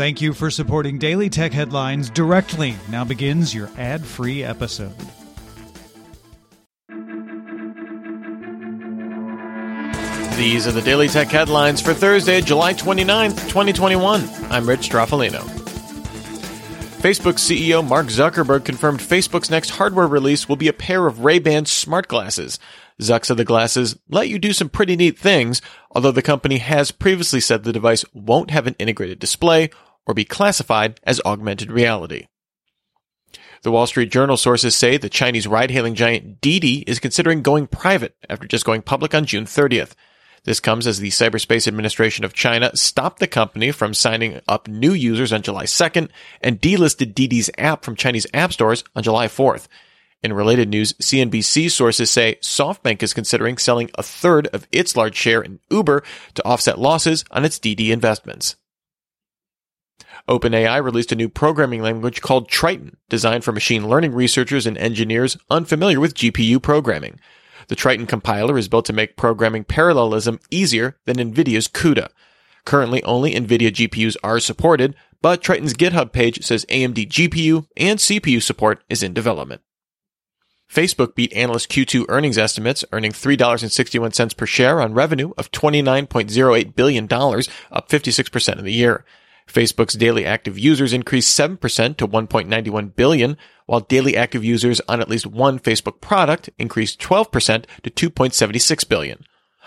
Thank you for supporting Daily Tech Headlines directly. Now begins your ad-free episode. These are the Daily Tech Headlines for Thursday, July 29th, 2021. I'm Rich Stroffolino. Facebook CEO Mark Zuckerberg confirmed Facebook's next hardware release will be a pair of Ray-Ban smart glasses. Zuck said the glasses let you do some pretty neat things, although the company has previously said the device won't have an integrated display or be classified as augmented reality. The Wall Street Journal sources say the Chinese ride-hailing giant Didi is considering going private after just going public on June 30th. This comes as the Cyberspace Administration of China stopped the company from signing up new users on July 2nd and delisted Didi's app from Chinese app stores on July 4th. In related news, CNBC sources say SoftBank is considering selling a third of its large share in Uber to offset losses on its Didi investments. OpenAI released a new programming language called Triton, designed for machine learning researchers and engineers unfamiliar with GPU programming. The Triton compiler is built to make programming parallelism easier than NVIDIA's CUDA. Currently, only NVIDIA GPUs are supported, but Triton's GitHub page says AMD GPU and CPU support is in development. Facebook beat analyst Q2 earnings estimates, earning $3.61 per share on revenue of $29.08 billion, up 56% in the year. Facebook's daily active users increased 7% to 1.91 billion, while daily active users on at least one Facebook product increased 12% to 2.76 billion.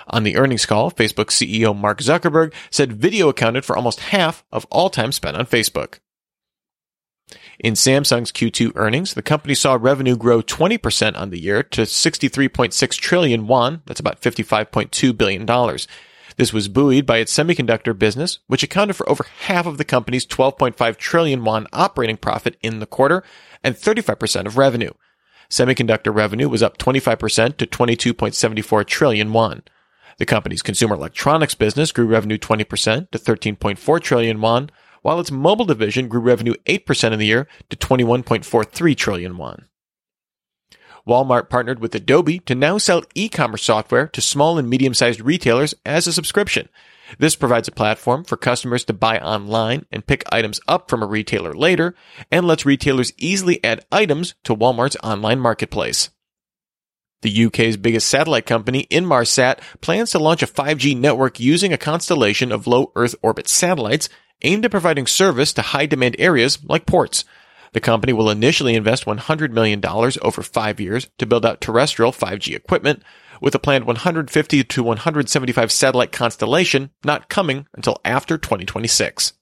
On the earnings call, Facebook CEO Mark Zuckerberg said video accounted for almost half of all time spent on Facebook. In Samsung's Q2 earnings, the company saw revenue grow 20% on the year to 63.6 trillion won, that's about $55.2 billion. This was buoyed by its semiconductor business, which accounted for over half of the company's 12.5 trillion won operating profit in the quarter and 35% of revenue. Semiconductor revenue was up 25% to 22.74 trillion won. The company's consumer electronics business grew revenue 20% to 13.4 trillion won, while its mobile division grew revenue 8% in the year to 21.43 trillion won. Walmart partnered with Adobe to now sell e-commerce software to small and medium-sized retailers as a subscription. This provides a platform for customers to buy online and pick items up from a retailer later, and lets retailers easily add items to Walmart's online marketplace. The UK's biggest satellite company, Inmarsat, plans to launch a 5G network using a constellation of low Earth orbit satellites aimed at providing service to high-demand areas like ports. The company will initially invest $100 million over 5 years to build out terrestrial 5G equipment, with a planned 150 to 175 satellite constellation not coming until after 2026.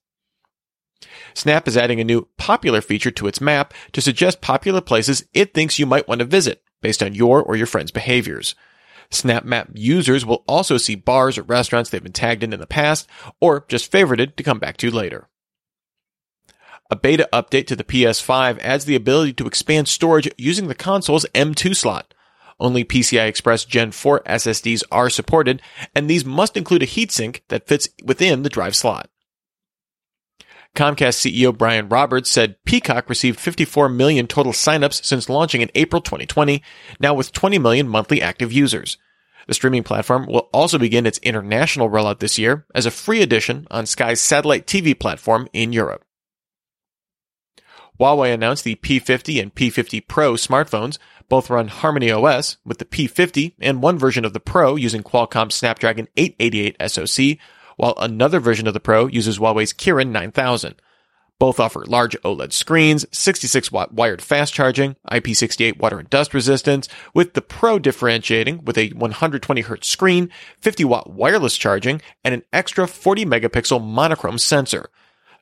Snap is adding a new popular feature to its map to suggest popular places it thinks you might want to visit based on your or your friend's behaviors. SnapMap users will also see bars or restaurants they've been tagged in the past or just favorited to come back to later. A beta update to the PS5 adds the ability to expand storage using the console's M.2 slot. Only PCI Express Gen 4 SSDs are supported, and these must include a heatsink that fits within the drive slot. Comcast CEO Brian Roberts said Peacock received 54 million total signups since launching in April 2020, now with 20 million monthly active users. The streaming platform will also begin its international rollout this year as a free edition on Sky's satellite TV platform in Europe. Huawei announced the P50 and P50 Pro smartphones. Both run Harmony OS, with the P50 and one version of the Pro using Qualcomm's Snapdragon 888 SoC, while another version of the Pro uses Huawei's Kirin 9000. Both offer large OLED screens, 66-watt wired fast charging, IP68 water and dust resistance, with the Pro differentiating with a 120Hz screen, 50-watt wireless charging, and an extra 40-megapixel monochrome sensor.